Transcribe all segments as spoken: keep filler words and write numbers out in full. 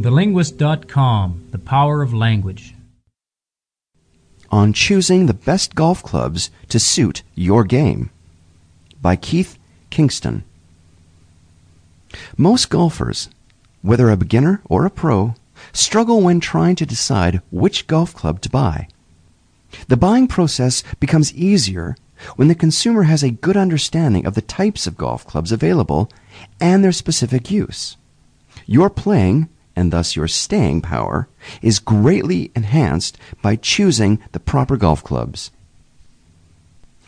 the linguist dot com, the power of language. On choosing the best golf clubs to suit your game, by Keith Kingston. Most golfers, whether a beginner or a pro, struggle when trying to decide which golf club to buy. The buying process becomes easier when the consumer has a good understanding of the types of golf clubs available and their specific use. Your playing, and thus your staying power, is greatly enhanced by choosing the proper golf clubs.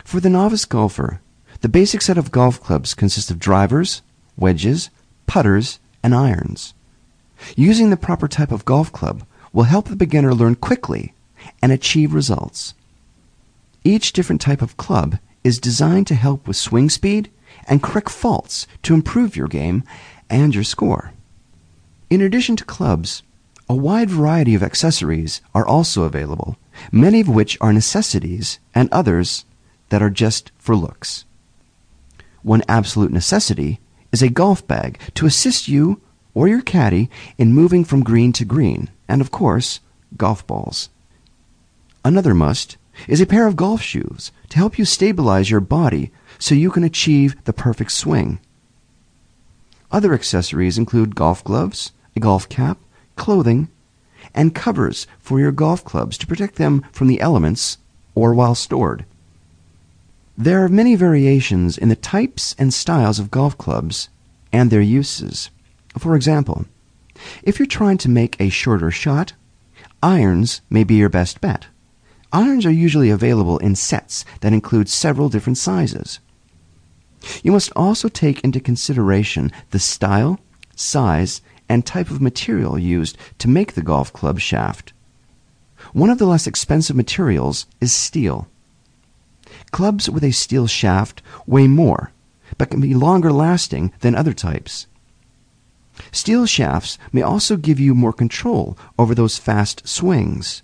For the novice golfer, the basic set of golf clubs consists of drivers, wedges, putters, and irons. Using the proper type of golf club will help the beginner learn quickly and achieve results. Each different type of club is designed to help with swing speed and correct faults to improve your game and your score. In addition to clubs, a wide variety of accessories are also available, many of which are necessities and others that are just for looks. One absolute necessity is a golf bag to assist you or your caddy in moving from green to green, and of course, golf balls. Another must is a pair of golf shoes to help you stabilize your body so you can achieve the perfect swing. Other accessories include golf gloves, a golf cap, clothing, and covers for your golf clubs to protect them from the elements or while stored. There are many variations in the types and styles of golf clubs and their uses. For example, if you're trying to make a shorter shot, irons may be your best bet. Irons are usually available in sets that include several different sizes. You must also take into consideration the style, size, and type of material used to make the golf club shaft. One of the less expensive materials is steel. Clubs with a steel shaft weigh more, but can be longer lasting than other types. Steel shafts may also give you more control over those fast swings.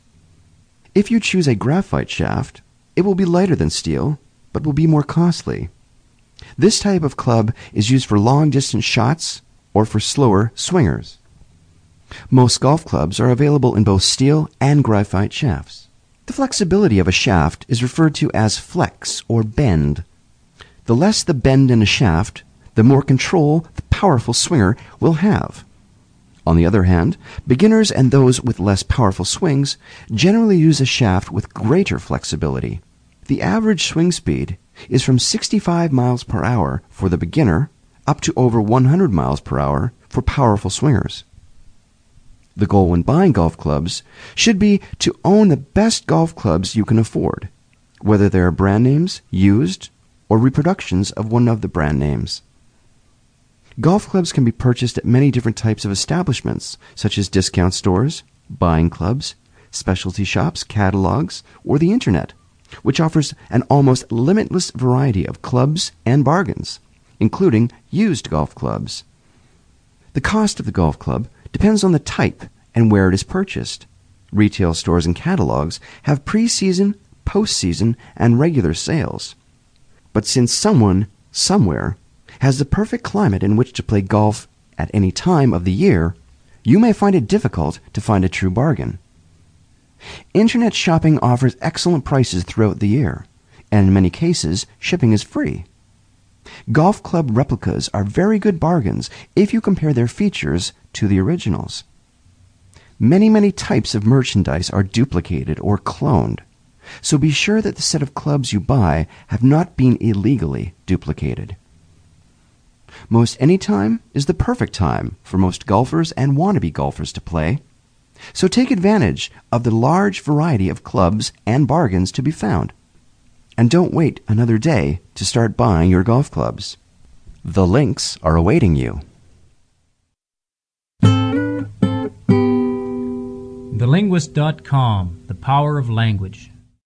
If you choose a graphite shaft, it will be lighter than steel, but will be more costly. This type of club is used for long-distance shots or for slower swingers. Most golf clubs are available in both steel and graphite shafts. The flexibility of a shaft is referred to as flex or bend. The less the bend in a shaft, the more control the powerful swinger will have. On the other hand, beginners and those with less powerful swings generally use a shaft with greater flexibility. The average swing speed is from sixty-five miles per hour for the beginner up to over one hundred miles per hour for powerful swingers. The goal when buying golf clubs should be to own the best golf clubs you can afford, whether they are brand names, used, or reproductions of one of the brand names. Golf clubs can be purchased at many different types of establishments, such as discount stores, buying clubs, specialty shops, catalogs, or the internet, which offers an almost limitless variety of clubs and bargains, including used golf clubs. The cost of the golf club depends on the type and where it is purchased. Retail stores and catalogs have pre-season, post-season, and regular sales. But since someone, somewhere, has the perfect climate in which to play golf at any time of the year, you may find it difficult to find a true bargain. Internet shopping offers excellent prices throughout the year, and in many cases, shipping is free. Golf club replicas are very good bargains if you compare their features to the originals. Many, many types of merchandise are duplicated or cloned, so be sure that the set of clubs you buy have not been illegally duplicated. Most any time is the perfect time for most golfers and wannabe golfers to play, so take advantage of the large variety of clubs and bargains to be found. And don't wait another day to start buying your golf clubs. The links are awaiting you. the linguist dot com, the power of language.